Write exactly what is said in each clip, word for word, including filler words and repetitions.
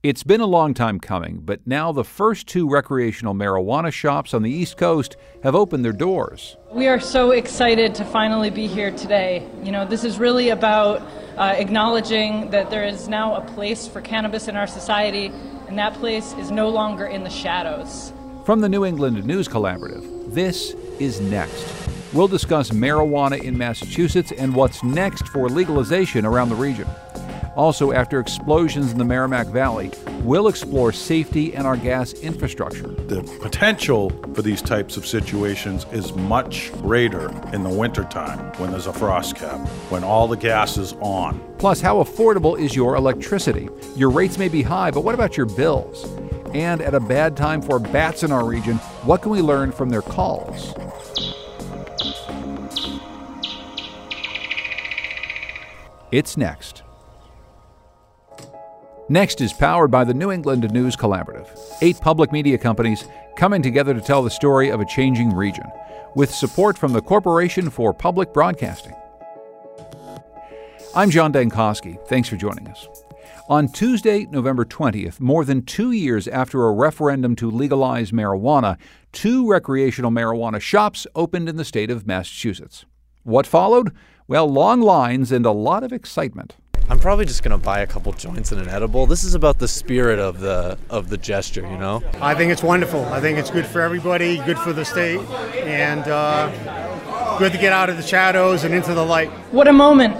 It's been a long time coming, but now the first two recreational marijuana shops on the East Coast have opened their doors. We are so excited to finally be here today. You know, this is really about uh, acknowledging that there is now a place for cannabis in our society, and that place is no longer in the shadows. From the New England News Collaborative, this is Next. We'll discuss marijuana in Massachusetts and what's next for legalization around the region. Also, after explosions in the Merrimack Valley, we'll explore safety and our gas infrastructure. The potential for these types of situations is much greater in the wintertime when there's a frost cap, when all the gas is on. Plus, how affordable is your electricity? Your rates may be high, but what about your bills? And at a bad time for bats in our region, what can we learn from their calls? It's Next. Next is powered by the New England News Collaborative, eight public media companies coming together to tell the story of a changing region, with support from the Corporation for Public Broadcasting. I'm John Dankowski. Thanks for joining us. On Tuesday, November twentieth, more than two years after a referendum to legalize marijuana, two recreational marijuana shops opened in the state of Massachusetts. What followed? Well, long lines and a lot of excitement. I'm probably just going to buy a couple joints and an edible. This is about the spirit of the of the gesture, you know? I think it's wonderful. I think it's good for everybody, good for the state, and uh, good to get out of the shadows and into the light. What a moment.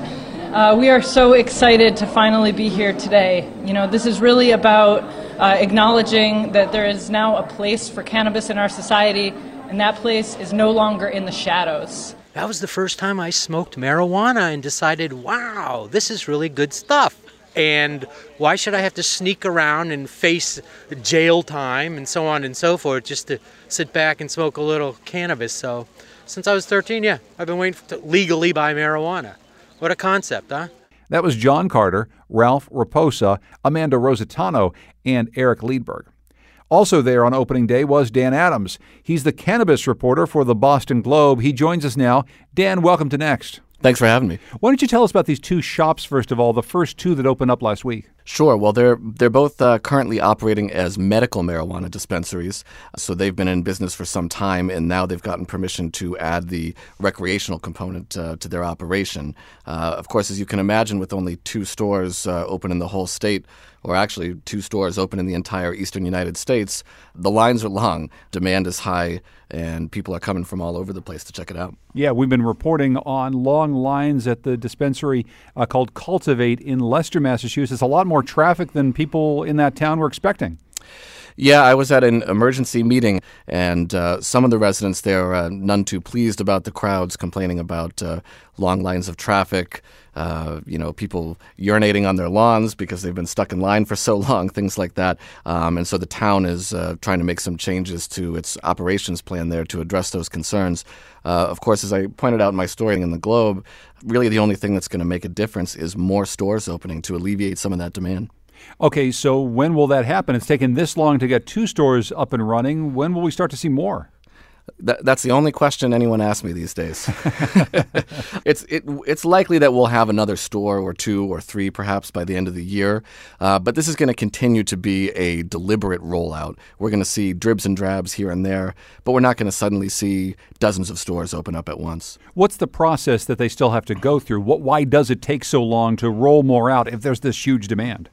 Uh, we are so excited to finally be here today. You know, this is really about uh, acknowledging that there is now a place for cannabis in our society, and that place is no longer in the shadows. That was the first time I smoked marijuana and decided, wow, this is really good stuff. And why should I have to sneak around and face jail time and so on and so forth just to sit back and smoke a little cannabis? So since I was thirteen, yeah, I've been waiting to legally buy marijuana. What a concept, huh? That was John Carter, Ralph Raposa, Amanda Rositano, and Eric Liedberg. Also there on opening day was Dan Adams. He's the cannabis reporter for the Boston Globe. He joins us now. Dan, welcome to Next. Thanks for having me. Why don't you tell us about these two shops, first of all, the first two that opened up last week? Sure. Well, they're they're both uh, currently operating as medical marijuana dispensaries, so they've been in business for some time, and now they've gotten permission to add the recreational component uh, to their operation. Uh, of course, as you can imagine, with only two stores uh, open in the whole state, or actually two stores open in the entire eastern United States, the lines are long, demand is high, and people are coming from all over the place to check it out. Yeah, we've been reporting on long lines at the dispensary uh, called Cultivate in Leicester, Massachusetts. A lot more traffic than people in that town were expecting. Yeah, I was at an emergency meeting, and uh, some of the residents there are none too pleased about the crowds, complaining about uh, long lines of traffic, uh, you know, people urinating on their lawns because they've been stuck in line for so long, things like that. Um, and so the town is uh, trying to make some changes to its operations plan there to address those concerns. Uh, of course, as I pointed out in my story in the Globe, really the only thing that's going to make a difference is more stores opening to alleviate some of that demand. Okay, so when will that happen? It's taken this long to get two stores up and running. When will we start to see more? Th- that's the only question anyone asks me these days. it's it, it's likely that we'll have another store or two or three perhaps by the end of the year. Uh, but this is going to continue to be a deliberate rollout. We're going to see dribs and drabs here and there, but we're not going to suddenly see dozens of stores open up at once. What's the process that they still have to go through? What, why does it take so long to roll more out if there's this huge demand?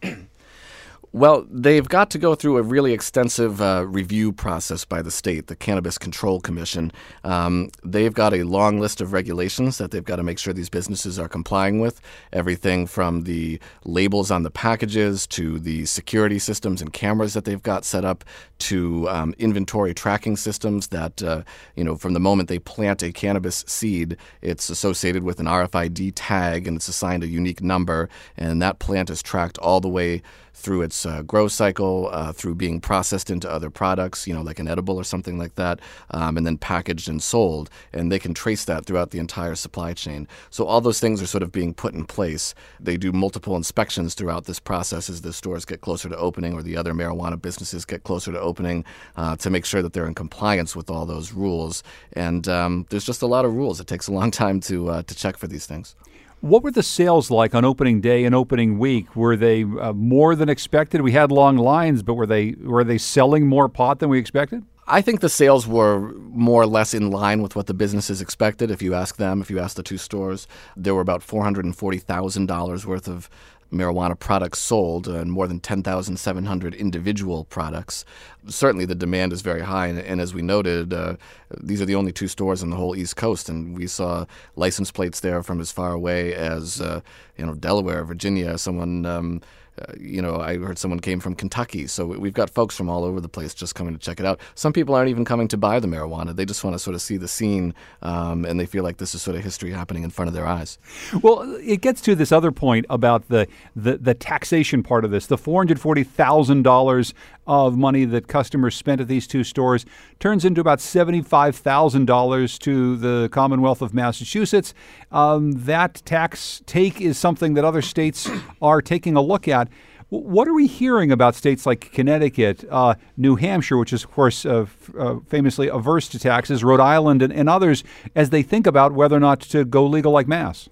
Well, they've got to go through a really extensive uh, review process by the state, the Cannabis Control Commission. Um, they've got a long list of regulations that they've got to make sure these businesses are complying with, everything from the labels on the packages to the security systems and cameras that they've got set up to um, inventory tracking systems that, uh, you know, from the moment they plant a cannabis seed, it's associated with an R F I D tag and it's assigned a unique number, and that plant is tracked all the way through its uh, growth cycle, uh, through being processed into other products, you know, like an edible or something like that, um, and then packaged and sold. And they can trace that throughout the entire supply chain. So all those things are sort of being put in place. They do multiple inspections throughout this process as the stores get closer to opening or the other marijuana businesses get closer to opening uh, to make sure that they're in compliance with all those rules. And um, there's just a lot of rules. It takes a long time to uh, to check for these things. What were the sales like on opening day and opening week? Were they uh, more than expected? We had long lines, but were they were they selling more pot than we expected? I think the sales were more or less in line with what the businesses expected. If you ask them, if you ask the two stores, there were about four hundred forty thousand dollars worth of marijuana products sold and more than ten thousand seven hundred individual products. Certainly the demand is very high, and, and as we noted, uh, these are the only two stores on the whole East Coast, and we saw license plates there from as far away as uh, you know, Delaware, Virginia. Someone, um, uh, you know, I heard someone came from Kentucky, so we've got folks from all over the place just coming to check it out. Some people aren't even coming to buy the marijuana. They just want to sort of see the scene, um, and they feel like this is sort of history happening in front of their eyes. Well, it gets to this other point about the The, the taxation part of this, the four hundred forty thousand dollars of money that customers spent at these two stores turns into about seventy-five thousand dollars to the Commonwealth of Massachusetts. Um, that tax take is something that other states are taking a look at. What are we hearing about states like Connecticut, uh, New Hampshire, which is, of course, uh, f- uh, famously averse to taxes, Rhode Island and, and others, as they think about whether or not to go legal like Mass?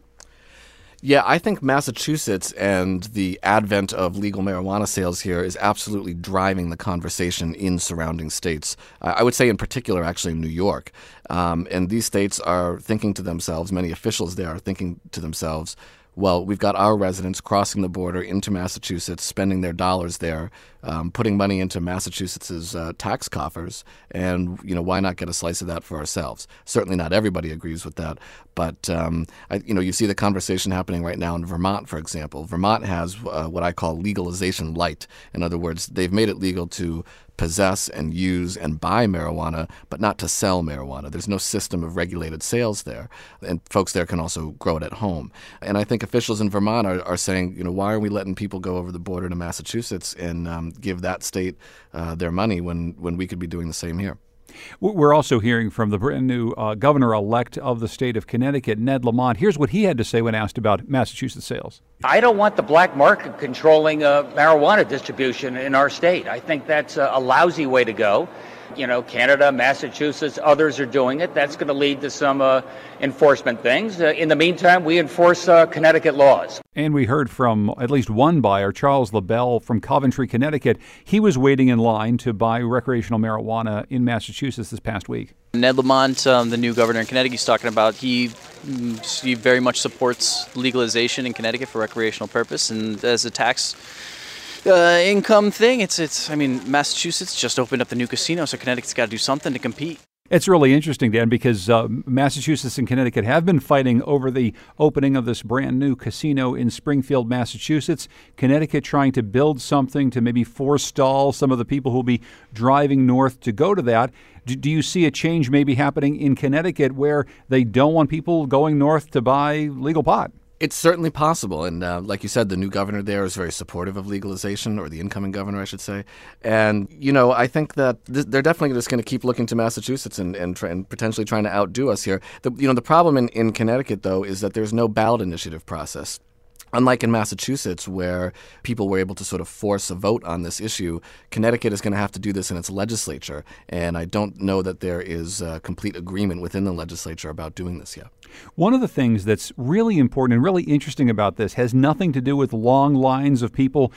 Yeah, I think Massachusetts and the advent of legal marijuana sales here is absolutely driving the conversation in surrounding states. I would say in particular, actually, New York. Um, and these states are thinking to themselves, many officials there are thinking to themselves, well, we've got our residents crossing the border into Massachusetts, spending their dollars there, um, putting money into Massachusetts's uh, tax coffers, and you know, why not get a slice of that for ourselves? Certainly not everybody agrees with that, but um, I, you know, you see the conversation happening right now in Vermont, for example. Vermont has uh, what I call legalization light. In other words, they've made it legal to possess and use and buy marijuana, but not to sell marijuana. There's no system of regulated sales there. And folks there can also grow it at home. And I think officials in Vermont are, are saying, you know, why are we letting people go over the border to Massachusetts and um, give that state uh, their money when, when we could be doing the same here? We're also hearing from the brand new uh, governor-elect of the state of Connecticut, Ned Lamont. Here's what he had to say when asked about Massachusetts sales. I don't want the black market controlling uh, marijuana distribution in our state. I think that's a, a lousy way to go. You know, Canada, Massachusetts, others are doing it. That's going to lead to some uh, enforcement things. Uh, in the meantime, we enforce uh, Connecticut laws. And we heard from at least one buyer, Charles LaBelle from Coventry, Connecticut. He was waiting in line to buy recreational marijuana in Massachusetts this past week. Ned Lamont, um, the new governor in Connecticut, is talking about he, he very much supports legalization in Connecticut for recreational purpose, and as a tax Uh, income thing. It's, it's, I mean, Massachusetts just opened up the new casino, so Connecticut's got to do something to compete. It's really interesting, Dan, because uh, Massachusetts and Connecticut have been fighting over the opening of this brand new casino in Springfield, Massachusetts. Connecticut trying to build something to maybe forestall some of the people who will be driving north to go to that. Do, do you see a change maybe happening in Connecticut where they don't want people going north to buy legal pot? It's certainly possible, and uh, like you said, the new governor there is very supportive of legalization, or the incoming governor, I should say. And, you know, I think that th- they're definitely just going to keep looking to Massachusetts and and, try- and potentially trying to outdo us here. The, you know, the problem in, in Connecticut, though, is that there's no ballot initiative process. Unlike in Massachusetts, where people were able to sort of force a vote on this issue, Connecticut is going to have to do this in its legislature. And I don't know that there is a complete agreement within the legislature about doing this yet. One of the things that's really important and really interesting about this has nothing to do with long lines of people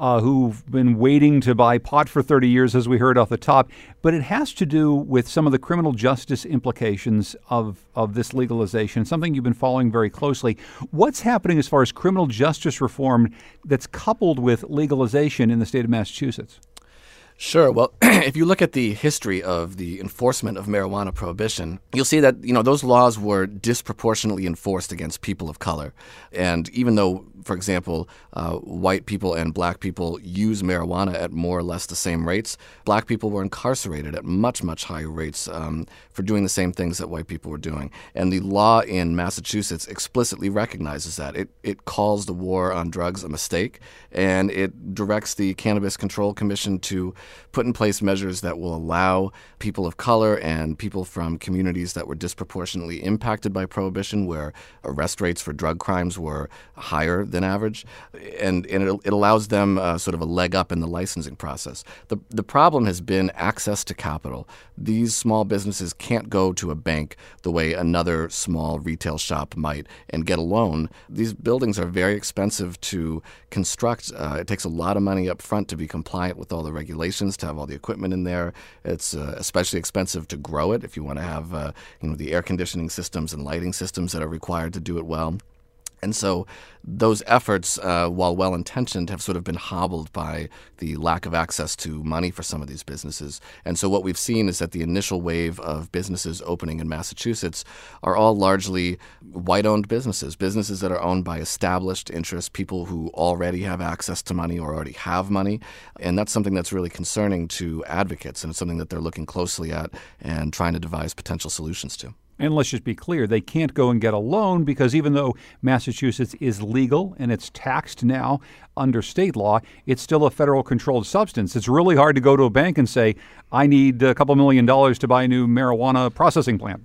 Uh, who've been waiting to buy pot for thirty years, as we heard off the top. But it has to do with some of the criminal justice implications of, of this legalization, something you've been following very closely. What's happening as far as criminal justice reform that's coupled with legalization in the state of Massachusetts? Sure. Well, if you look at the history of the enforcement of marijuana prohibition, you'll see that, you know, those laws were disproportionately enforced against people of color. And even though, for example, uh, white people and black people use marijuana at more or less the same rates, black people were incarcerated at much, much higher rates um, for doing the same things that white people were doing. And the law in Massachusetts explicitly recognizes that. It, it calls the war on drugs a mistake, and it directs the Cannabis Control Commission to put in place measures that will allow people of color and people from communities that were disproportionately impacted by prohibition, where arrest rates for drug crimes were higher than average, and, and it, it allows them uh, sort of a leg up in the licensing process. The, the problem has been access to capital. These small businesses can't go to a bank the way another small retail shop might and get a loan. These buildings are very expensive to construct. Uh, it takes a lot of money up front to be compliant with all the regulations, to have all the equipment in there. It's uh, especially expensive to grow it if you want to have uh, you know, the air conditioning systems and lighting systems that are required to do it well. And so those efforts, uh, while well-intentioned, have sort of been hobbled by the lack of access to money for some of these businesses. And so what we've seen is that the initial wave of businesses opening in Massachusetts are all largely white-owned businesses, businesses that are owned by established interests, people who already have access to money or already have money. And that's something that's really concerning to advocates, and it's something that they're looking closely at and trying to devise potential solutions to. And let's just be clear, they can't go and get a loan because even though Massachusetts is legal and it's taxed now under state law, it's still a federal controlled substance. It's really hard to go to a bank and say, I need a couple million dollars to buy a new marijuana processing plant.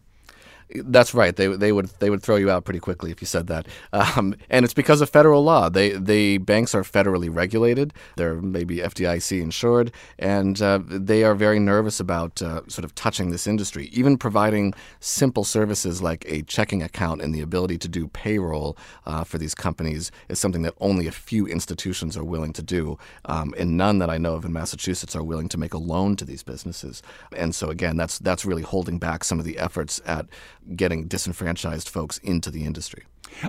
That's right. They they would they would throw you out pretty quickly if you said that. Um, and it's because of federal law. They the banks are federally regulated. They're maybe F D I C insured, and uh, they are very nervous about uh, sort of touching this industry. Even providing simple services like a checking account and the ability to do payroll uh, for these companies is something that only a few institutions are willing to do, um, and none that I know of in Massachusetts are willing to make a loan to these businesses. And so again, that's that's really holding back some of the efforts at getting disenfranchised folks into the industry.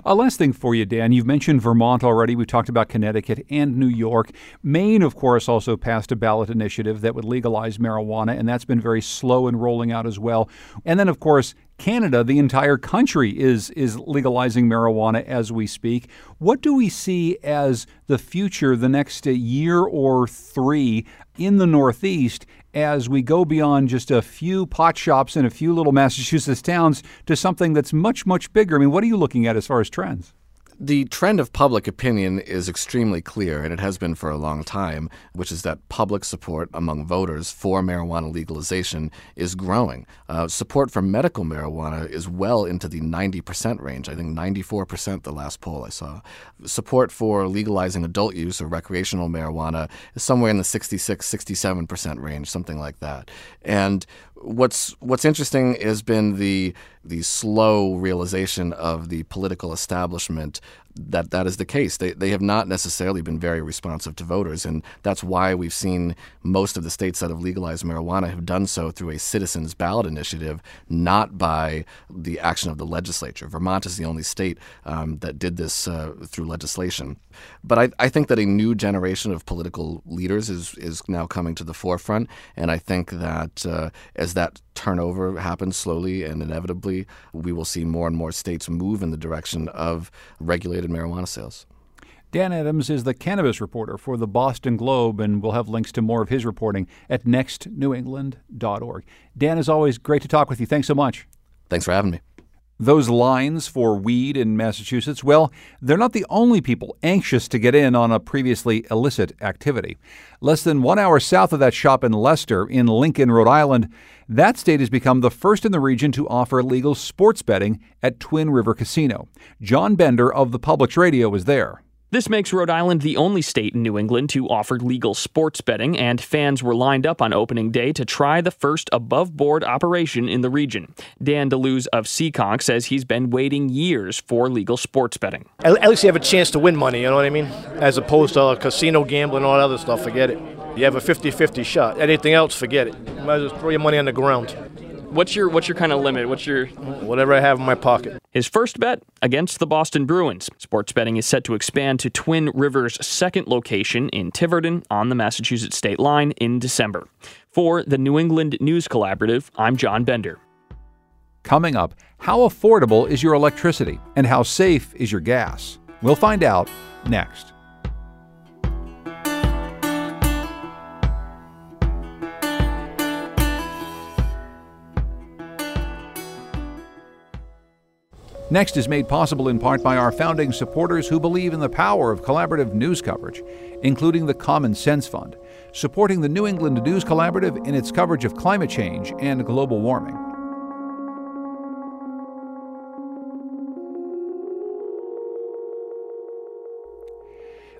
Uh, last thing for you, Dan. You've mentioned Vermont already. We've talked about Connecticut and New York. Maine, of course, also passed a ballot initiative that would legalize marijuana, and that's been very slow in rolling out as well. And then, of course, Canada, the entire country, is is legalizing marijuana as we speak. What do we see as the future, the next year or three in the Northeast, as we go beyond just a few pot shops in a few little Massachusetts towns to something that's much, much bigger? I mean, what are you looking at as far as trends? The trend of public opinion is extremely clear, and it has been for a long time, which is that public support among voters for marijuana legalization is growing. Uh, support for medical marijuana is well into the ninety percent range, I think ninety-four percent the last poll I saw. Support for legalizing adult use or recreational marijuana is somewhere in the sixty-six, sixty-seven percent range, something like that. And What's what's interesting has been the the slow realization of the political establishment that that is the case. They they have not necessarily been very responsive to voters, and that's why we've seen most of the states that have legalized marijuana have done so through a citizens' ballot initiative, not by the action of the legislature. Vermont is the only state um, that did this uh, through legislation. But I, I think that a new generation of political leaders is is now coming to the forefront, and I think that uh, as that turnover happens slowly and inevitably, we will see more and more states move in the direction of regulated marijuana sales. Dan Adams is the cannabis reporter for the Boston Globe, and we'll have links to more of his reporting at next new england dot org. Dan, as always, great to talk with you. Thanks so much. Thanks for having me. Those lines for weed in Massachusetts, well, they're not the only people anxious to get in on a previously illicit activity. Less than one hour south of that shop in Leicester, in Lincoln, Rhode Island, that state has become the first in the region to offer legal sports betting at Twin River Casino. John Bender of the Public Radio was there. This makes Rhode Island the only state in New England to offer legal sports betting, and fans were lined up on opening day to try the first above-board operation in the region. Dan DeLuz of Seekonk says he's been waiting years for legal sports betting. At least you have a chance to win money, you know what I mean? As opposed to uh, casino gambling and all that other stuff, forget it. You have a fifty-fifty shot. Anything else, forget it. You might as well throw your money on the ground. What's your what's your kind of limit? What's your... Whatever I have in my pocket. His first bet against the Boston Bruins. Sports betting is set to expand to Twin Rivers' second location in Tiverton on the Massachusetts state line in December. For the New England News Collaborative, I'm John Bender. Coming up, how affordable is your electricity and how safe is your gas? We'll find out next. Next is made possible in part by our founding supporters who believe in the power of collaborative news coverage, including the Common Sense Fund, supporting the New England News Collaborative in its coverage of climate change and global warming.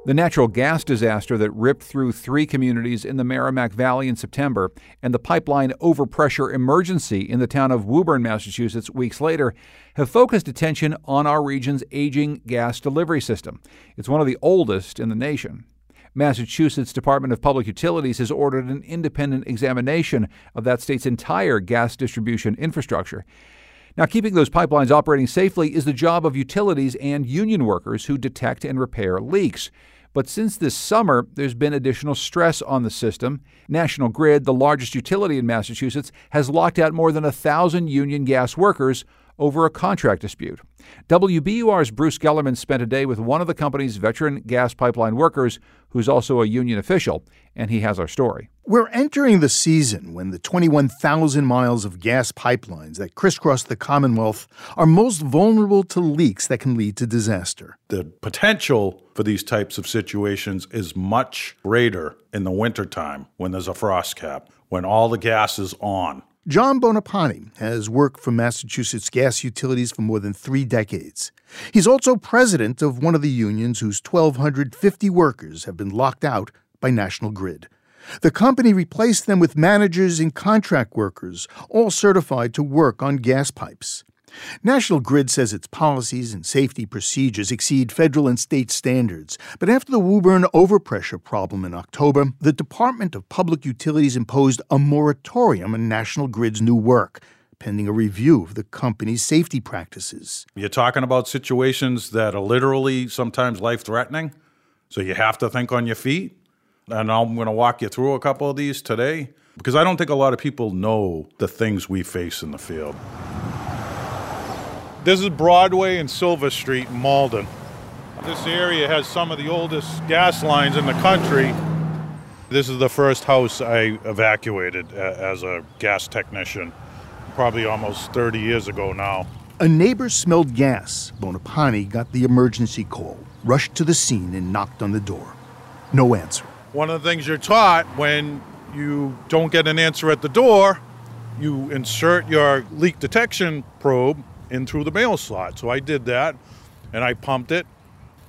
The natural gas disaster that ripped through three communities in the Merrimack Valley in September and the pipeline overpressure emergency in the town of Woburn, Massachusetts, weeks later have focused attention on our region's aging gas delivery system. It's one of the oldest in the nation. Massachusetts Department of Public Utilities has ordered an independent examination of that state's entire gas distribution infrastructure. Now, keeping those pipelines operating safely is the job of utilities and union workers who detect and repair leaks. But since this summer, there's been additional stress on the system. National Grid, the largest utility in Massachusetts, has locked out more than one thousand union gas workers over a contract dispute. W B U R's Bruce Gellerman spent a day with one of the company's veteran gas pipeline workers, who's also a union official, and he has our story. We're entering the season when the twenty-one thousand miles of gas pipelines that crisscross the Commonwealth are most vulnerable to leaks that can lead to disaster. The potential for these types of situations is much greater in the wintertime when there's a frost cap, when all the gas is on. John Bonaparte has worked for Massachusetts gas utilities for more than three decades. He's also president of one of the unions whose one thousand two hundred fifty workers have been locked out by National Grid. The company replaced them with managers and contract workers, all certified to work on gas pipes. National Grid says its policies and safety procedures exceed federal and state standards, but after the Woburn overpressure problem in October, the Department of Public Utilities imposed a moratorium on National Grid's new work, pending a review of the company's safety practices. You're talking about situations that are literally sometimes life-threatening, so you have to think on your feet. And I'm going to walk you through a couple of these today, because I don't think a lot of people know the things we face in the field. This is Broadway and Silver Street in Malden. This area has some of the oldest gas lines in the country. This is the first house I evacuated as a gas technician, probably almost thirty years ago now. A neighbor smelled gas. Bonaparte got the emergency call, rushed to the scene and knocked on the door. No answer. One of the things you're taught when you don't get an answer at the door, you insert your leak detection probe in through the mail slot. So I did that, and I pumped it,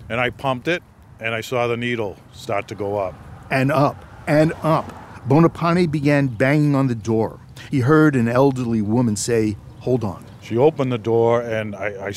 and I pumped it, and I saw the needle start to go up. And up, and up. Bonaparte began banging on the door. He heard an elderly woman say, "Hold on." She opened the door, and I, I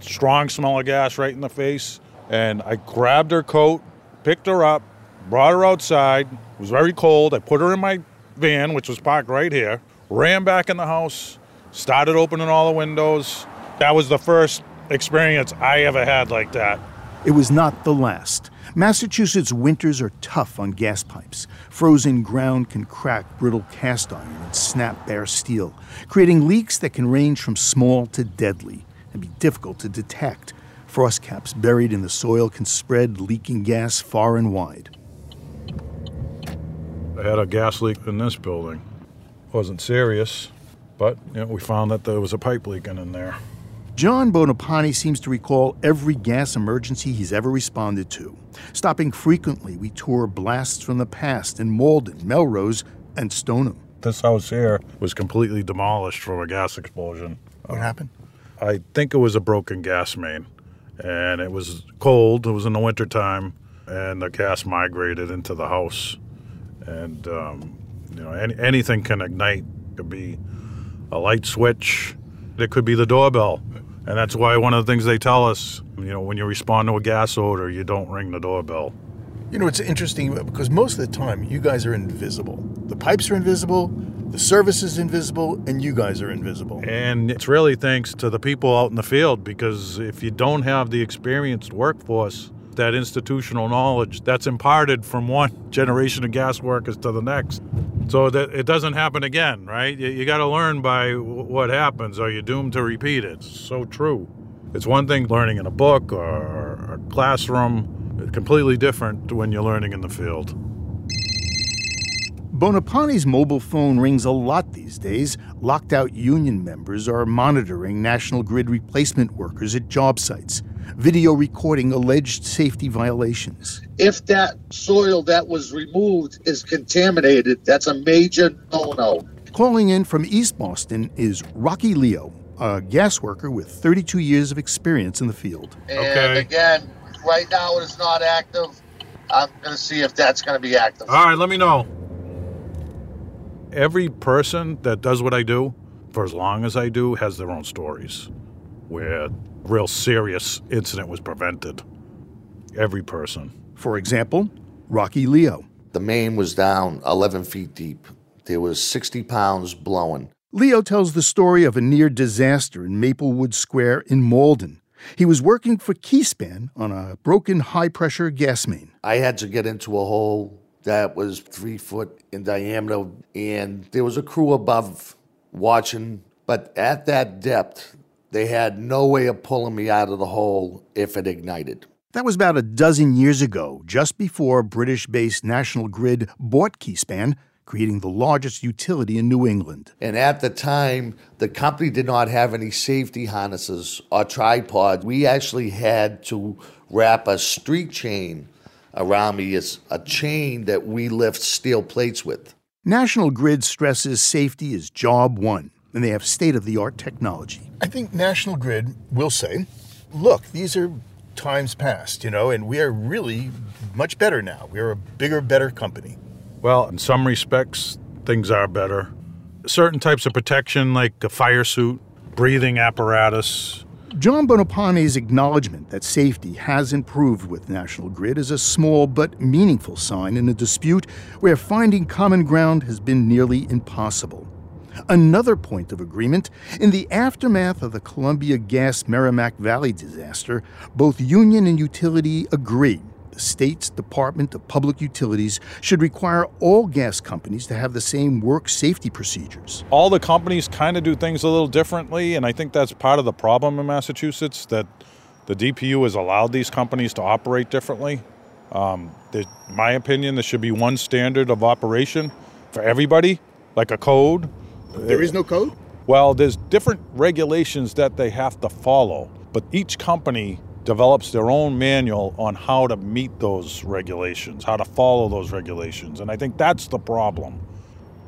strong smell of gas right in the face, and I grabbed her coat, picked her up, brought her outside. It was very cold. I put her in my van, which was parked right here, ran back in the house, started opening all the windows. That was the first experience I ever had like that. It was not the last. Massachusetts winters are tough on gas pipes. Frozen ground can crack brittle cast iron and snap bare steel, creating leaks that can range from small to deadly and be difficult to detect. Frost caps buried in the soil can spread leaking gas far and wide. I had a gas leak in this building. It wasn't serious, but you know, we found that there was a pipe leaking in there. John Bonaparte seems to recall every gas emergency he's ever responded to. Stopping frequently, we tour blasts from the past in Malden, Melrose, and Stoneham. This house here was completely demolished from a gas explosion. What uh, happened? I think it was a broken gas main, and it was cold. It was in the wintertime, and the gas migrated into the house. And um, you know, any, anything can ignite. It could be a light switch, it could be the doorbell. And that's why one of the things they tell us, you know, when you respond to a gas odor, you don't ring the doorbell. You know, it's interesting because most of the time you guys are invisible. The pipes are invisible, The service is invisible, and you guys are invisible. And it's really thanks to the people out in the field, because if you don't have the experienced workforce, that institutional knowledge that's imparted from one generation of gas workers to the next, so that it doesn't happen again, right? You, you got to learn by w- what happens, or you're doomed to repeat it. It's so true. It's one thing learning in a book or a classroom. It's completely different to when you're learning in the field. Bonaparte's mobile phone rings a lot these days. Locked-out union members are monitoring National Grid replacement workers at job sites, video recording alleged safety violations. If that soil that was removed is contaminated, that's a major no-no. Calling in from East Boston is Rocky Leo, a gas worker with thirty-two years of experience in the field. And okay. Again, right now it is not active. I'm going to see if that's going to be active. All right, let me know. Every person that does what I do, for as long as I do, has their own stories where a real serious incident was prevented. Every person. For example, Rocky Leo. The main was down eleven feet deep. There was sixty pounds blowing. Leo tells the story of a near disaster in Maplewood Square in Malden. He was working for Keyspan on a broken high-pressure gas main. I had to get into a hole that was three foot in diameter, and there was a crew above watching. But at that depth, they had no way of pulling me out of the hole if it ignited. That was about a dozen years ago, just before British-based National Grid bought Keyspan, creating the largest utility in New England. And at the time, the company did not have any safety harnesses or tripods. We actually had to wrap a street chain around me, is a chain that we lift steel plates with. National Grid stresses safety is job one, and they have state-of-the-art technology. I think National Grid will say, look, these are times past, you know, and we are really much better now. We are a bigger, better company. Well, in some respects, things are better. Certain types of protection, like a fire suit, breathing apparatus. John Bonaparte's acknowledgement that safety has improved with National Grid is a small but meaningful sign in a dispute where finding common ground has been nearly impossible. Another point of agreement, in the aftermath of the Columbia Gas Merrimack Valley disaster, both union and utility agree the state's Department of Public Utilities should require all gas companies to have the same work safety procedures. All the companies kind of do things a little differently, and I think that's part of the problem in Massachusetts, that the D P U has allowed these companies to operate differently. Um, in my opinion, there should be one standard of operation for everybody, like a code. There is no code? Well, there's different regulations that they have to follow, but each company develops their own manual on how to meet those regulations, how to follow those regulations. And I think that's the problem.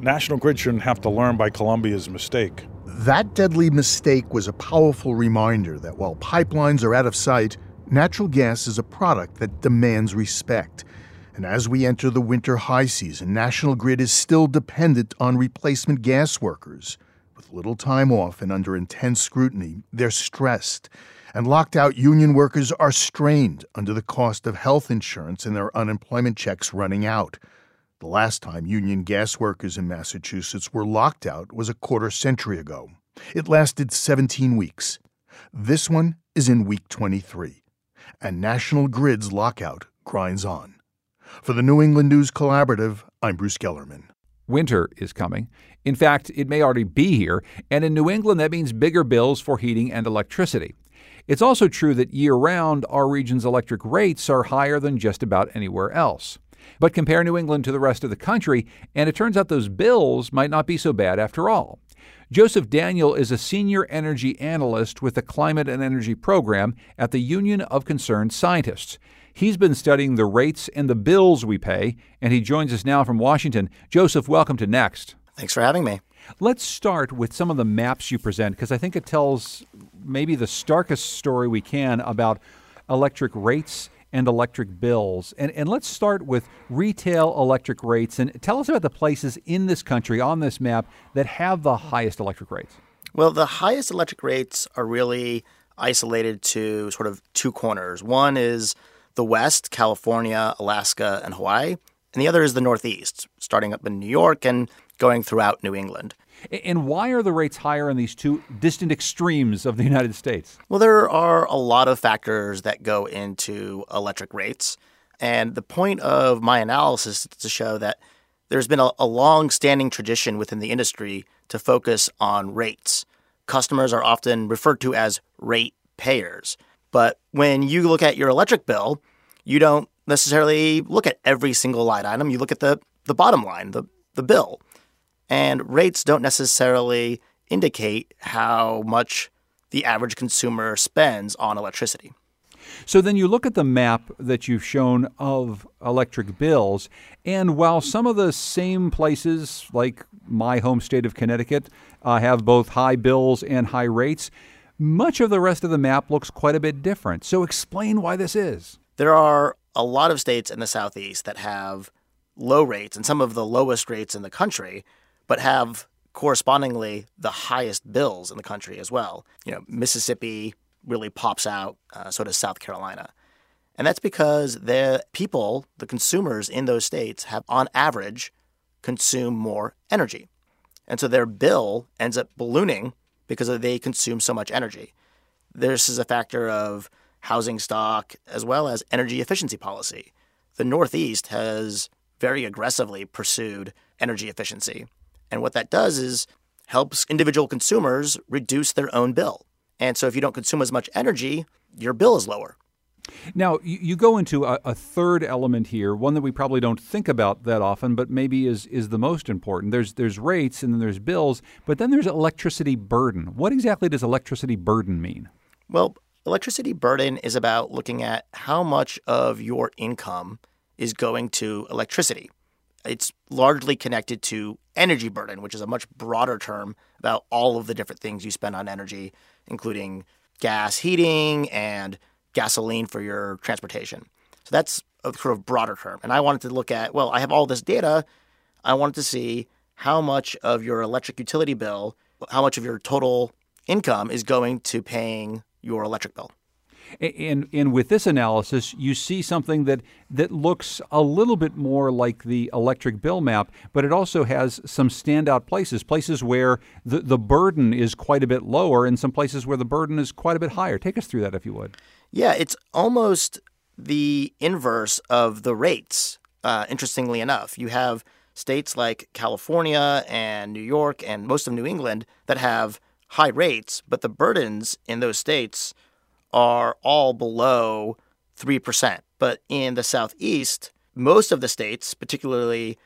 National Grid shouldn't have to learn by Columbia's mistake. That deadly mistake was a powerful reminder that while pipelines are out of sight, natural gas is a product that demands respect. And as we enter the winter high season, National Grid is still dependent on replacement gas workers. With little time off and under intense scrutiny, they're stressed. And locked-out union workers are strained under the cost of health insurance and their unemployment checks running out. The last time union gas workers in Massachusetts were locked out was a quarter century ago. It lasted seventeen weeks. This one is in week twenty-three. And National Grid's lockout grinds on. For the New England News Collaborative, I'm Bruce Gellerman. Winter is coming. In fact, it may already be here. And in New England, that means bigger bills for heating and electricity. It's also true that year-round, our region's electric rates are higher than just about anywhere else. But compare New England to the rest of the country, and it turns out those bills might not be so bad after all. Joseph Daniel is a senior energy analyst with the Climate and Energy Program at the Union of Concerned Scientists. He's been studying the rates and the bills we pay, and he joins us now from Washington. Joseph, welcome to Next. Thanks for having me. Let's start with some of the maps you present, because I think it tells maybe the starkest story we can about electric rates and electric bills. And, and let's start with retail electric rates. And tell us about the places in this country on this map that have the highest electric rates. Well, the highest electric rates are really isolated to sort of two corners. One is the West, California, Alaska, and Hawaii. and the other is the Northeast, starting up in New York and going throughout New England. And why are the rates higher in these two distant extremes of the United States? Well, there are a lot of factors that go into electric rates. And the point of my analysis is to show that there's been a, a long-standing tradition within the industry to focus on rates. Customers are often referred to as rate payers. But when you look at your electric bill, you don't necessarily look at every single line item. You look at the, the bottom line, the, the bill. And rates don't necessarily indicate how much the average consumer spends on electricity. So then you look at the map that you've shown of electric bills, and while some of the same places, like my home state of Connecticut, uh, have both high bills and high rates, much of the rest of the map looks quite a bit different. So explain why this is. There are a lot of states in the Southeast that have low rates, and some of the lowest rates in the country, but have correspondingly the highest bills in the country as well. You know, Mississippi really pops out, uh, so does South Carolina. And that's because the people, the consumers in those states, have on average consume more energy. And so their bill ends up ballooning because they consume so much energy. This is a factor of housing stock as well as energy efficiency policy. The Northeast has very aggressively pursued energy efficiency. And what that does is helps individual consumers reduce their own bill. And so if you don't consume as much energy, your bill is lower. Now, you go into a, a third element here, one that we probably don't think about that often, but maybe is is the most important. There's there's rates and then there's bills, but then there's electricity burden. What exactly does electricity burden mean? Well, electricity burden is about looking at how much of your income is going to electricity. It's largely connected to energy burden, which is a much broader term about all of the different things you spend on energy, including gas heating and gasoline for your transportation. So that's a sort of broader term. And I wanted to look at, well, I have all this data. I wanted to see how much of your electric utility bill, how much of your total income is going to paying your electric bill. And and with this analysis, you see something that, that looks a little bit more like the electric bill map, but it also has some standout places, places where the, the burden is quite a bit lower and some places where the burden is quite a bit higher. Take us through that if you would. Yeah, it's almost the inverse of the rates, uh, interestingly enough. You have states like California and New York and most of New England that have high rates, but the burdens in those states are all below three percent. But in the Southeast, most of the states, particularly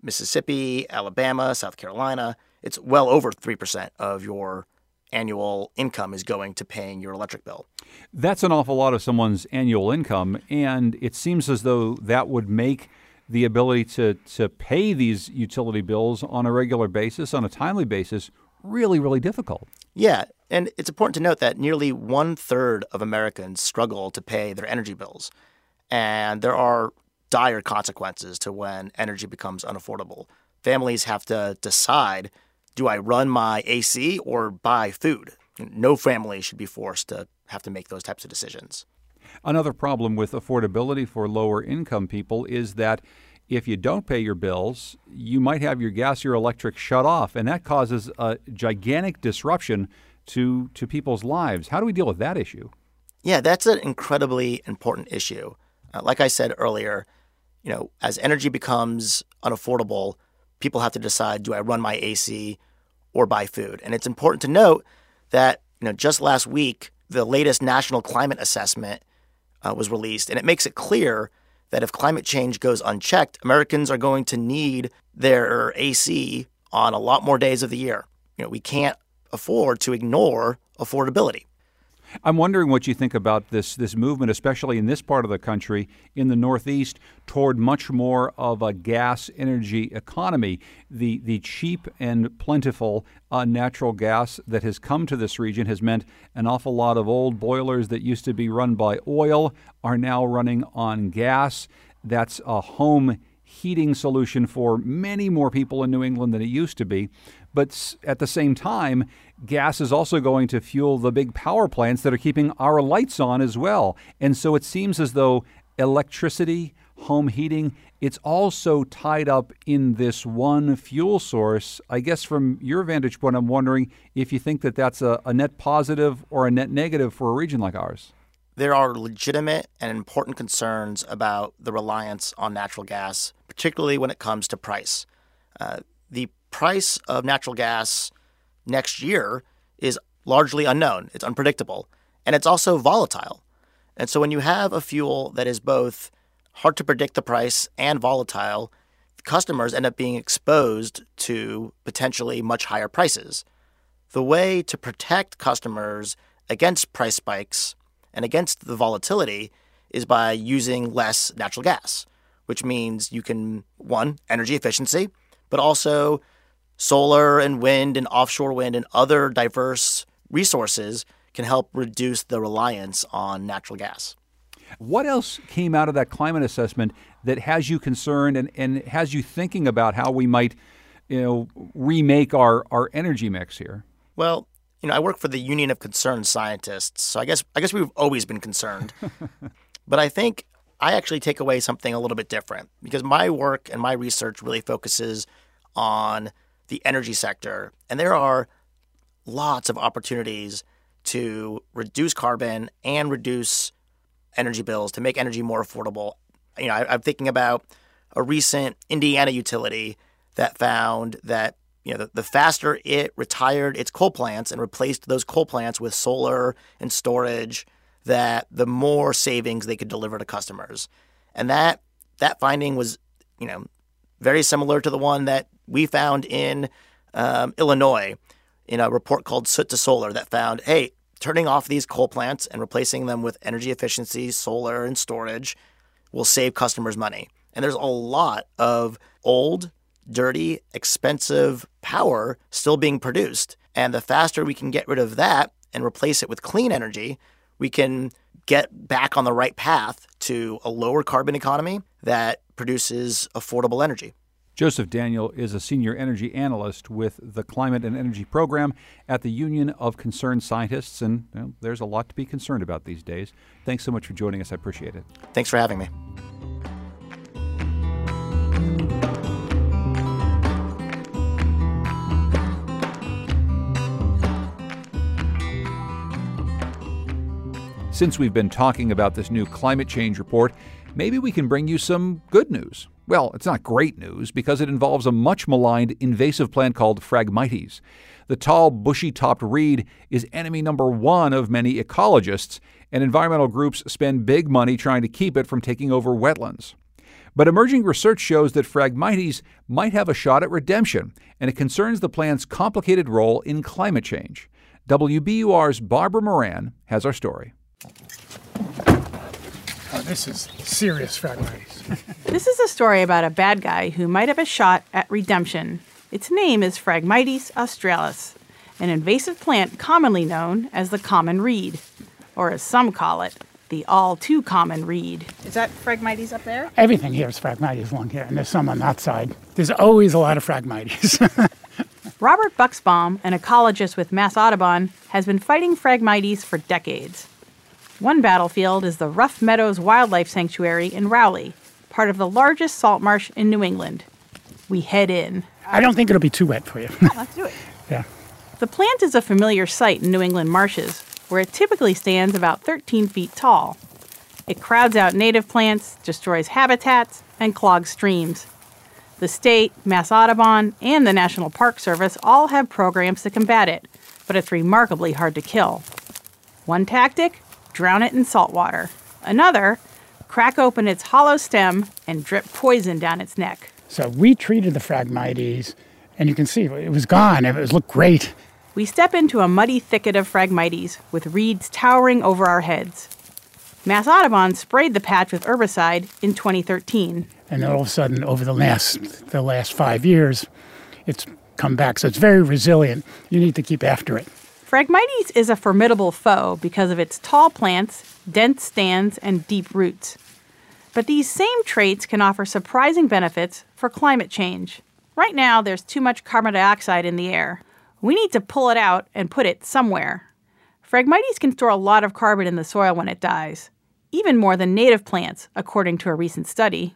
Mississippi, Alabama, South Carolina, it's well over three percent of your annual income is going to paying your electric bill. That's an awful lot of someone's annual income, and it seems as though that would make the ability to, to pay these utility bills on a regular basis, on a timely basis, really, really difficult. Yeah. And it's important to note that nearly one-third of Americans struggle to pay their energy bills, and there are dire consequences to when energy becomes unaffordable. Families have to decide, do I run my A C or buy food? No family should be forced to have to make those types of decisions. Another problem with affordability for lower-income people is that if you don't pay your bills, you might have your gas, your electric shut off, and that causes a gigantic disruption to to people's lives. How do we deal with that issue? Yeah, that's an incredibly important issue. Uh, like I said earlier, you know, as energy becomes unaffordable, people have to decide, do I run my A C or buy food? And it's important to note that, you know, just last week, the latest national climate assessment uh, was released, and it makes it clear that if climate change goes unchecked, Americans are going to need their A C on a lot more days of the year. You know, we can't afford to ignore affordability. I'm wondering what you think about this this movement, especially in this part of the country, in the Northeast, toward much more of a gas energy economy. The the cheap and plentiful uh, natural gas that has come to this region has meant an awful lot of old boilers that used to be run by oil are now running on gas. That's a home heating solution for many more people in New England than it used to be. But at the same time, gas is also going to fuel the big power plants that are keeping our lights on as well. And so it seems as though electricity, home heating, it's also tied up in this one fuel source. I guess from your vantage point, I'm wondering if you think that that's a, a net positive or a net negative for a region like ours. There are legitimate and important concerns about the reliance on natural gas, particularly when it comes to price. Uh, the price of natural gas next year is largely unknown. It's unpredictable. And it's also volatile. And so when you have a fuel that is both hard to predict the price and volatile, customers end up being exposed to potentially much higher prices. The way to protect customers against price spikes and against the volatility is by using less natural gas, which means you can, one, energy efficiency, but also solar and wind and offshore wind and other diverse resources can help reduce the reliance on natural gas. What else came out of that climate assessment that has you concerned and, and has you thinking about how we might, you know, remake our, our energy mix here? Well, you know, I work for the Union of Concerned Scientists, so I guess I guess we've always been concerned. But I think I actually take away something a little bit different, because my work and my research really focuses on the energy sector, and there are lots of opportunities to reduce carbon and reduce energy bills, to make energy more affordable. You know, I, I'm thinking about a recent Indiana utility that found that, you know, the, the faster it retired its coal plants and replaced those coal plants with solar and storage, that the more savings they could deliver to customers. And that that finding was, you know, very similar to the one that we found in um, Illinois in a report called Soot to Solar that found, hey, turning off these coal plants and replacing them with energy efficiency, solar, and storage will save customers money. And there's a lot of old, dirty, expensive power still being produced. And the faster we can get rid of that and replace it with clean energy, we can get back on the right path to a lower carbon economy that produces affordable energy. Joseph Daniel is a senior energy analyst with the Climate and Energy Program at the Union of Concerned Scientists, and you know, there's a lot to be concerned about these days. Thanks so much for joining us. I appreciate it. Thanks for having me. Since we've been talking about this new climate change report, maybe we can bring you some good news. Well, it's not great news because it involves a much maligned invasive plant called Phragmites. The tall, bushy-topped reed is enemy number one of many ecologists, and environmental groups spend big money trying to keep it from taking over wetlands. But emerging research shows that Phragmites might have a shot at redemption, and it concerns the plant's complicated role in climate change. W B U R's Barbara Moran has our story. Oh, this is serious Phragmites. This is a story about a bad guy who might have a shot at redemption. Its name is Phragmites australis, an invasive plant commonly known as the common reed, or as some call it, the all-too-common reed. Is that Phragmites up there? Everything here is Phragmites along here, and there's some on that side. There's always a lot of Phragmites. Robert Buxbaum, an ecologist with Mass Audubon, has been fighting Phragmites for decades. One battlefield is the Rough Meadows Wildlife Sanctuary in Rowley, part of the largest salt marsh in New England. We head in. I don't think it'll be too wet for you. Let's do it. Yeah. The plant is a familiar sight in New England marshes, where it typically stands about thirteen feet tall. It crowds out native plants, destroys habitats, and clogs streams. The state, Mass Audubon, and the National Park Service all have programs to combat it, but it's remarkably hard to kill. One tactic? Drown it in salt water. Another, crack open its hollow stem and drip poison down its neck. So we treated the Phragmites, and you can see it was gone. It looked great. We step into a muddy thicket of Phragmites with reeds towering over our heads. Mass Audubon sprayed the patch with herbicide in twenty thirteen. And all of a sudden, over the last the last five years, it's come back. So it's very resilient. You need to keep after it. Phragmites is a formidable foe because of its tall plants, dense stands, and deep roots. But these same traits can offer surprising benefits for climate change. Right now, there's too much carbon dioxide in the air. We need to pull it out and put it somewhere. Phragmites can store a lot of carbon in the soil when it dies. even more than native plants, according to a recent study.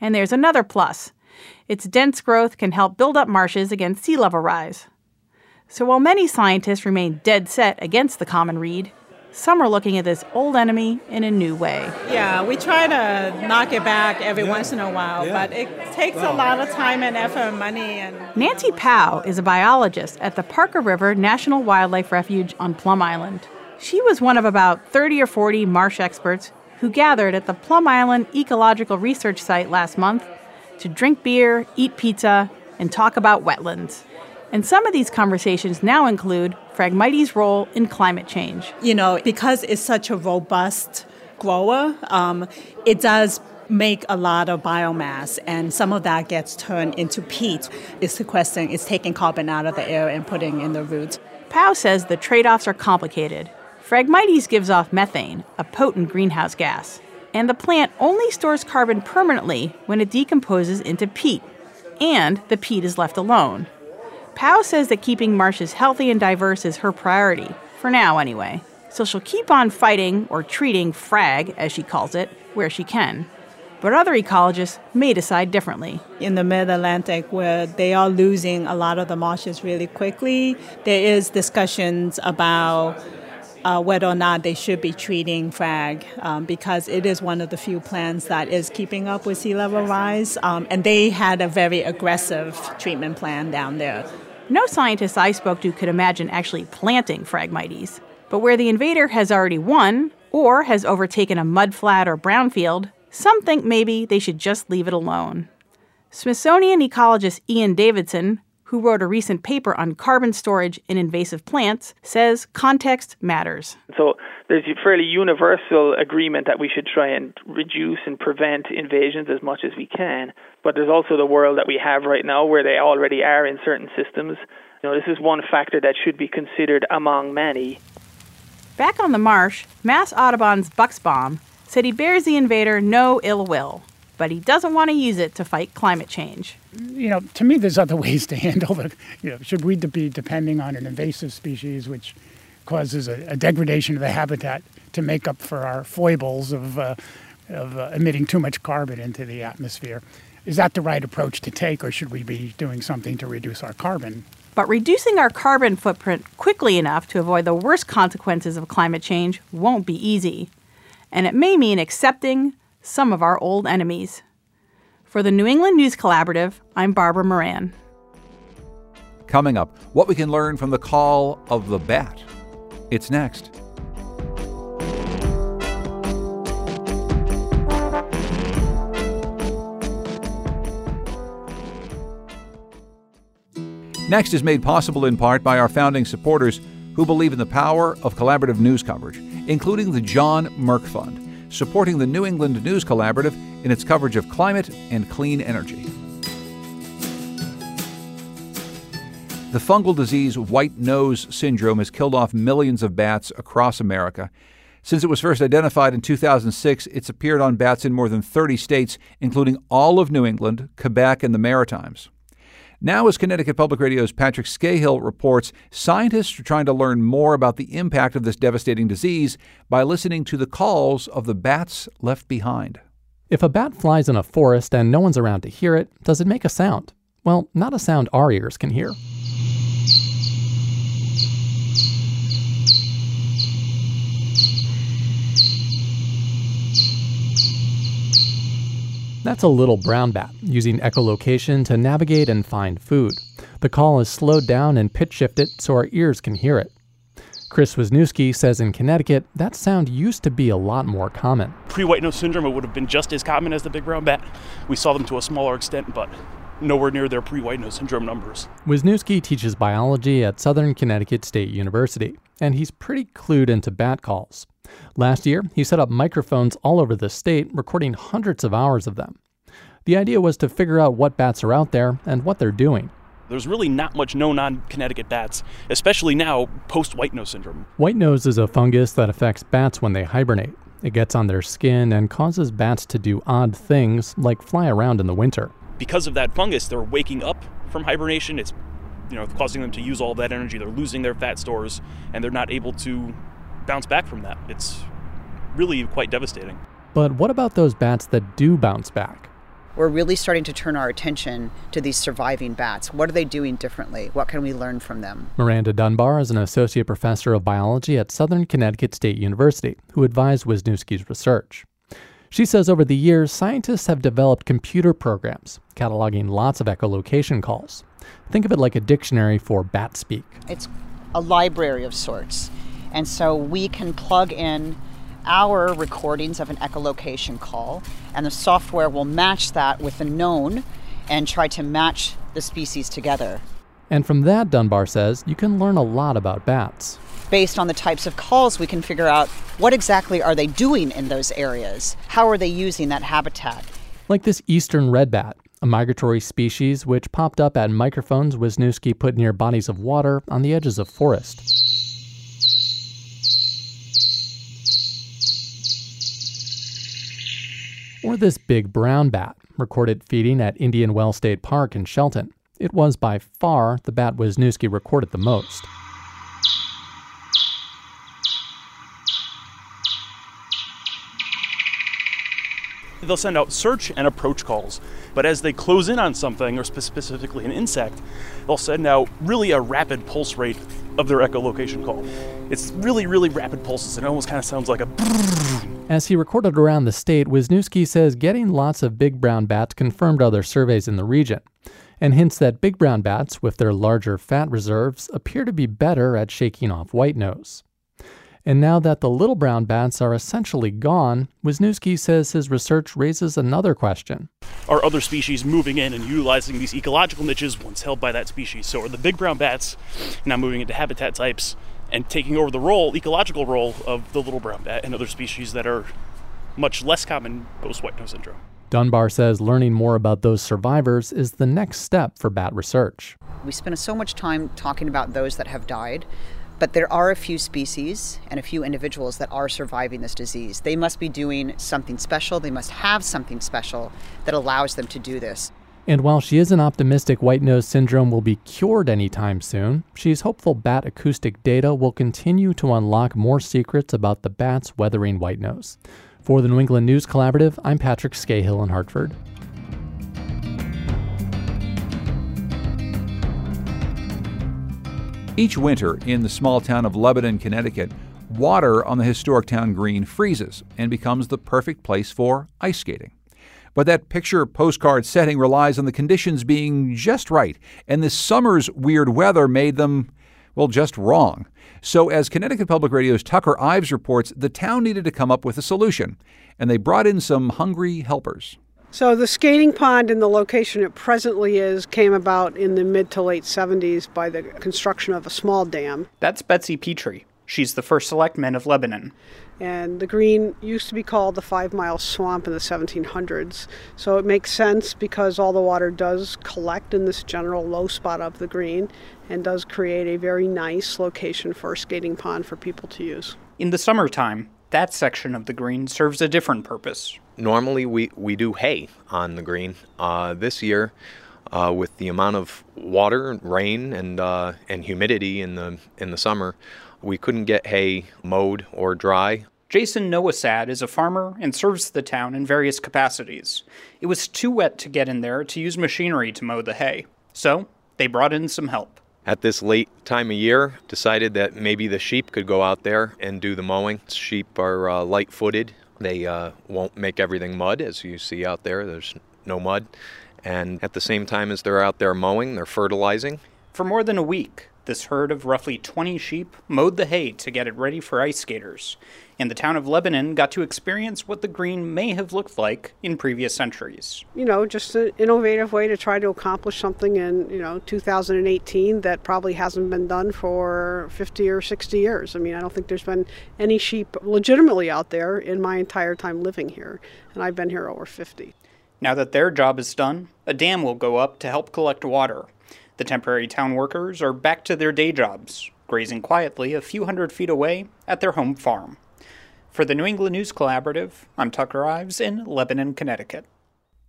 And there's another plus. Its dense growth can help build up marshes against sea level rise. So while many scientists remain dead set against the common reed, some are looking at this old enemy in a new way. Yeah, we try to knock it back every yeah. once in a while, yeah. but it takes wow. a lot of time and effort and money. And Nancy Powell is a biologist at the Parker River National Wildlife Refuge on Plum Island. She was one of about thirty or forty marsh experts who gathered at the Plum Island Ecological Research Site last month to drink beer, eat pizza, and talk about wetlands. And some of these conversations now include Phragmite's role in climate change. You know, because it's such a robust grower, um, it does make a lot of biomass, and some of that gets turned into peat. It's sequestering, it's taking carbon out of the air and putting in the roots. Powell says the trade-offs are complicated. Phragmites gives off methane, a potent greenhouse gas, and the plant only stores carbon permanently when it decomposes into peat, and the peat is left alone. Powell says that keeping marshes healthy and diverse is her priority, for now anyway. So she'll keep on fighting, or treating frag, as she calls it, where she can. But other ecologists may decide differently. In the mid-Atlantic, where they are losing a lot of the marshes really quickly, there is discussions about uh, whether or not they should be treating frag, um, because it is one of the few plants that is keeping up with sea level rise. Um, and they had a very aggressive treatment plan down there. No scientist I spoke to could imagine actually planting Phragmites. But where the invader has already won, or has overtaken a mudflat or brownfield, some think maybe they should just leave it alone. Smithsonian ecologist Ian Davidson, who wrote a recent paper on carbon storage in invasive plants, says context matters. So there's a fairly universal agreement that we should try and reduce and prevent invasions as much as we can. But there's also the world that we have right now where they already are in certain systems. You know, this is one factor that should be considered among many. Back on the marsh, Mass Audubon's Buxbaum said he bears the invader no ill will, but he doesn't want to use it to fight climate change. You know, to me, there's other ways to handle it. You know, should we be depending on an invasive species, which causes a, a degradation of the habitat to make up for our foibles of, uh, of uh, emitting too much carbon into the atmosphere? Is that the right approach to take, or should we be doing something to reduce our carbon? But reducing our carbon footprint quickly enough to avoid the worst consequences of climate change won't be easy. And it may mean accepting some of our old enemies. For the New England News Collaborative, I'm Barbara Moran. Coming up, what we can learn from the call of the bat. It's next. Next is made possible in part by our founding supporters who believe in the power of collaborative news coverage, including the John Merck Fund, supporting the New England News Collaborative in its coverage of climate and clean energy. The fungal disease white-nose syndrome has killed off millions of bats across America. Since it was first identified in two thousand six, it's appeared on bats in more than thirty states, including all of New England, Quebec, and the Maritimes. Now, as Connecticut Public Radio's Patrick Scahill reports, scientists are trying to learn more about the impact of this devastating disease by listening to the calls of the bats left behind. If a bat flies in a forest and no one's around to hear it, does it make a sound? Well, not a sound our ears can hear. That's a little brown bat, using echolocation to navigate and find food. The call is slowed down and pitch shifted so our ears can hear it. Chris Wisniewski says in Connecticut, that sound used to be a lot more common. Pre-white-nose syndrome, it would have been just as common as the big brown bat. We saw them to a smaller extent, but nowhere near their pre-white-nose syndrome numbers. Wisniewski teaches biology at Southern Connecticut State University, and he's pretty clued into bat calls. Last year, he set up microphones all over the state, recording hundreds of hours of them. The idea was to figure out what bats are out there and what they're doing. There's really not much known on Connecticut bats, especially now post-white-nose syndrome. White-nose is a fungus that affects bats when they hibernate. It gets on their skin and causes bats to do odd things, like fly around in the winter. Because of that fungus, they're waking up from hibernation. It's, you know, causing them to use all that energy. They're losing their fat stores, and they're not able to bounce back from that. It's really quite devastating. But what about those bats that do bounce back? We're really starting to turn our attention to these surviving bats. What are they doing differently? What can we learn from them? Miranda Dunbar is an associate professor of biology at Southern Connecticut State University, who advised Wisniewski's research. She says over the years, scientists have developed computer programs cataloging lots of echolocation calls. Think of it like a dictionary for bat speak. It's a library of sorts. And so we can plug in our recordings of an echolocation call, and the software will match that with a known and try to match the species together. And from that, Dunbar says, you can learn a lot about bats. Based on the types of calls, we can figure out what exactly are they doing in those areas? How are they using that habitat? Like this eastern red bat, a migratory species which popped up at microphones Wisniewski put near bodies of water on the edges of forest. Or this big brown bat, recorded feeding at Indian Well State Park in Shelton. It was by far the bat Wisniewski recorded the most. They'll send out search and approach calls, but as they close in on something, or specifically an insect, they'll send out really a rapid pulse rate of their echolocation call. It's really, really rapid pulses. It almost kind of sounds like a brrrr. As he recorded around the state, Wisniewski says getting lots of big brown bats confirmed other surveys in the region, and hints that big brown bats, with their larger fat reserves, appear to be better at shaking off white-nose. And now that the little brown bats are essentially gone, Wisniewski says his research raises another question. Are other species moving in and utilizing these ecological niches once held by that species? So are the big brown bats now moving into habitat types and taking over the role, ecological role, of the little brown bat and other species that are much less common post-white-nose syndrome? Dunbar says learning more about those survivors is the next step for bat research. We spend so much time talking about those that have died, but there are a few species and a few individuals that are surviving this disease. They must be doing something special. They must have something special that allows them to do this. And while she isn't optimistic white-nose syndrome will be cured anytime soon, she's hopeful bat acoustic data will continue to unlock more secrets about the bats weathering white-nose. For the New England News Collaborative, I'm Patrick Scahill in Hartford. Each winter in the small town of Lebanon, Connecticut, water on the historic town green freezes and becomes the perfect place for ice skating. But that picture postcard setting relies on the conditions being just right, and this summer's weird weather made them, well, just wrong. So as Connecticut Public Radio's Tucker Ives reports, the town needed to come up with a solution, and they brought in some hungry helpers. So the skating pond in the location it presently is came about in the mid to late seventies by the construction of a small dam. That's Betsy Petrie. She's the first selectman of Lebanon. And the green used to be called the Five Mile Swamp in the seventeen hundreds. So it makes sense because all the water does collect in this general low spot of the green and does create a very nice location for a skating pond for people to use. In the summertime, that section of the green serves a different purpose. Normally we, we do hay on the green. Uh, this year, uh, with the amount of water, rain, and uh, and humidity in the in the summer, we couldn't get hay mowed or dry. Jason Nowasad is a farmer and serves the town in various capacities. It was too wet to get in there to use machinery to mow the hay, so they brought in some help. At this late time of year, decided that maybe the sheep could go out there and do the mowing. Sheep are uh, light-footed. They uh, won't make everything mud, as you see out there. There's no mud. And at the same time as they're out there mowing, they're fertilizing. For more than a week, this herd of roughly twenty sheep mowed the hay to get it ready for ice skaters, and the town of Lebanon got to experience what the green may have looked like in previous centuries. You know, just an innovative way to try to accomplish something in, you know, two thousand eighteen that probably hasn't been done for fifty or sixty years. I mean, I don't think there's been any sheep legitimately out there in my entire time living here, and I've been here over fifty. Now that their job is done, a dam will go up to help collect water. The temporary town workers are back to their day jobs, grazing quietly a few hundred feet away at their home farm. For the New England News Collaborative, I'm Tucker Ives in Lebanon, Connecticut.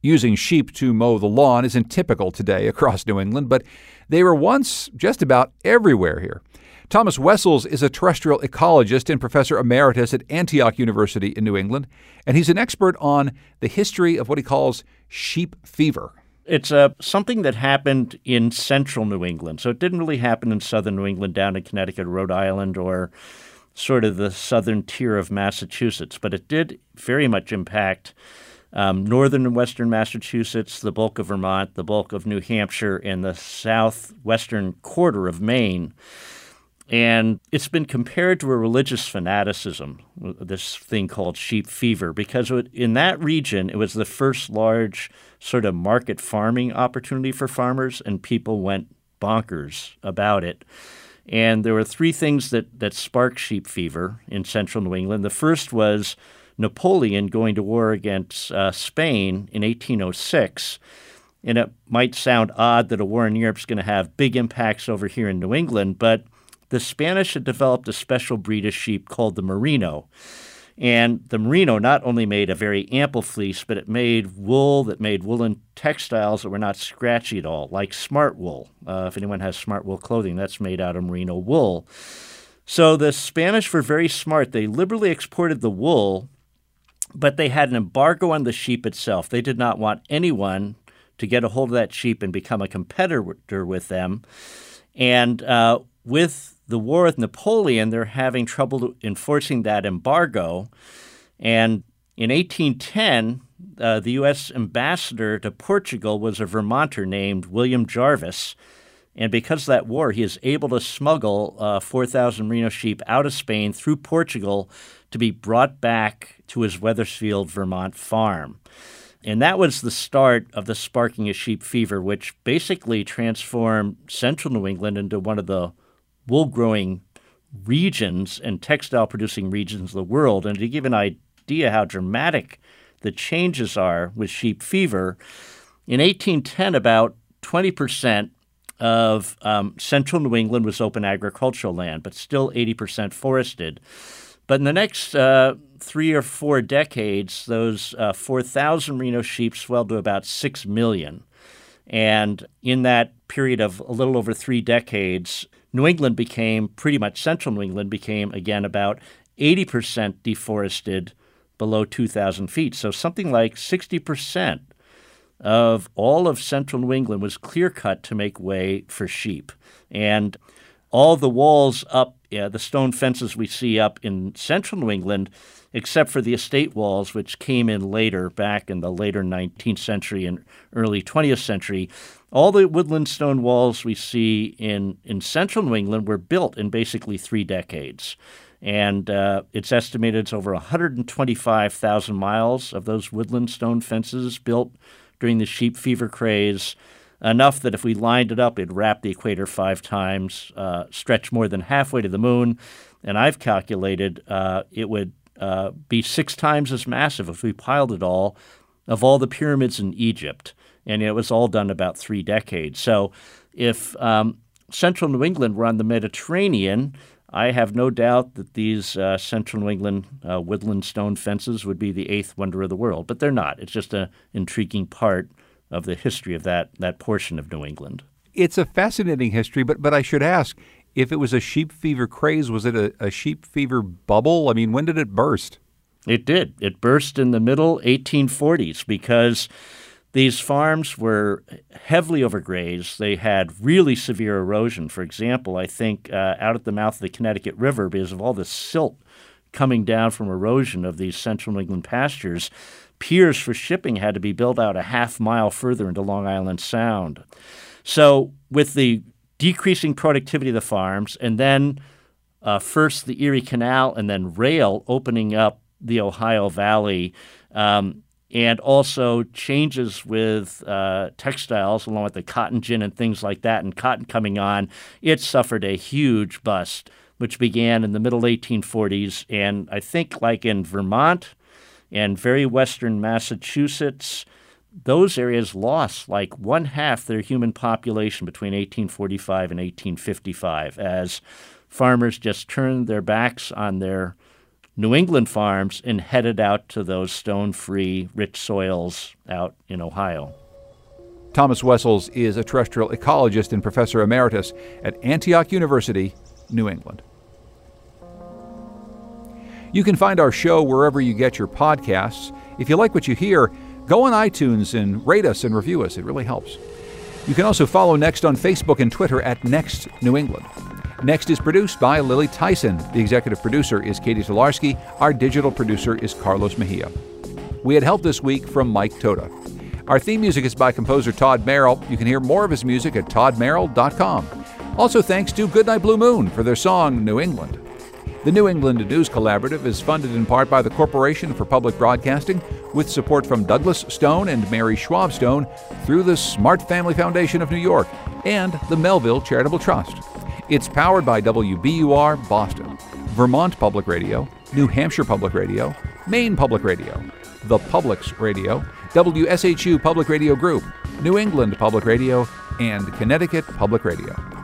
Using sheep to mow the lawn isn't typical today across New England, but they were once just about everywhere here. Thomas Wessels is a terrestrial ecologist and professor emeritus at Antioch University in New England, and he's an expert on the history of what he calls sheep fever. It's uh, something that happened in central New England. So it didn't really happen in southern New England, down in Connecticut, Rhode Island, or sort of the southern tier of Massachusetts. But it did very much impact um, northern and western Massachusetts, the bulk of Vermont, the bulk of New Hampshire, and the southwestern quarter of Maine. And it's been compared to a religious fanaticism, this thing called sheep fever, because in that region, it was the first large sort of market farming opportunity for farmers, and people went bonkers about it. And there were three things that, that sparked sheep fever in central New England. The first was Napoleon going to war against uh, Spain in eighteen oh six. And it might sound odd that a war in Europe is going to have big impacts over here in New England, but the Spanish had developed a special breed of sheep called the Merino. And the Merino not only made a very ample fleece, but it made wool that made woolen textiles that were not scratchy at all, like smart wool. Uh, if anyone has smart wool clothing, that's made out of Merino wool. So the Spanish were very smart. They liberally exported the wool, but they had an embargo on the sheep itself. They did not want anyone to get a hold of that sheep and become a competitor with them. And uh, with the war with Napoleon, they're having trouble enforcing that embargo. And in eighteen ten, uh, the U S ambassador to Portugal was a Vermonter named William Jarvis. And because of that war, he is able to smuggle uh, four thousand Merino sheep out of Spain through Portugal to be brought back to his Wethersfield, Vermont farm. And that was the start of the sparking of sheep fever, which basically transformed central New England into one of the wool-growing regions and textile-producing regions of the world. And to give an idea how dramatic the changes are with sheep fever, in eighteen ten, about twenty percent of um, central New England was open agricultural land, but still eighty percent forested. But in the next uh, three or four decades, those uh, four thousand Merino sheep swelled to about six million. And in that period of a little over three decades, New England became, pretty much central New England became, again, about eighty percent deforested below two thousand feet. So something like sixty percent of all of central New England was clear-cut to make way for sheep. And all the walls up, yeah, the stone fences we see up in central New England, except for the estate walls, which came in later, back in the later nineteenth century and early twentieth century. All the woodland stone walls we see in, in central New England were built in basically three decades. And uh, it's estimated it's over one hundred twenty-five thousand miles of those woodland stone fences built during the sheep fever craze, enough that if we lined it up, it'd wrap the equator five times, uh, stretch more than halfway to the moon. And I've calculated uh, it would Uh, be six times as massive if we piled it all, of all the pyramids in Egypt. And it was all done about three decades. So if um, central New England were on the Mediterranean, I have no doubt that these uh, central New England uh, woodland stone fences would be the eighth wonder of the world. But they're not. It's just an intriguing part of the history of that, that portion of New England. It's a fascinating history, but but I should ask, if it was a sheep fever craze, was it a, a sheep fever bubble? I mean, when did it burst? It did. It burst in the middle eighteen forties because these farms were heavily overgrazed. They had really severe erosion. For example, I think uh, out at the mouth of the Connecticut River, because of all the silt coming down from erosion of these central New England pastures, piers for shipping had to be built out a half mile further into Long Island Sound. So with the decreasing productivity of the farms, and then uh, first the Erie Canal and then rail opening up the Ohio Valley, um, and also changes with uh, textiles along with the cotton gin and things like that, and cotton coming on, it suffered a huge bust, which began in the middle eighteen forties. And I think like in Vermont and very western Massachusetts, those areas lost like one half their human population between eighteen forty-five and eighteen fifty-five as farmers just turned their backs on their New England farms and headed out to those stone-free, rich soils out in Ohio. Thomas Wessels is a terrestrial ecologist and professor emeritus at Antioch University New England. You can find our show wherever you get your podcasts. If you like what you hear, go on iTunes and rate us and review us. It really helps. You can also follow Next on Facebook and Twitter at Next New England. Next is produced by Lily Tyson. The executive producer is Katie Tolarski. Our digital producer is Carlos Mejia. We had help this week from Mike Toda. Our theme music is by composer Todd Merrill. You can hear more of his music at todd merrill dot com. Also thanks to Goodnight Blue Moon for their song, New England. The New England News Collaborative is funded in part by the Corporation for Public Broadcasting, with support from Douglas Stone and Mary Schwab Stone through the Smart Family Foundation of New York and the Melville Charitable Trust. It's powered by W B U R Boston, Vermont Public Radio, New Hampshire Public Radio, Maine Public Radio, The Publix Radio, W S H U Public Radio Group, New England Public Radio, and Connecticut Public Radio.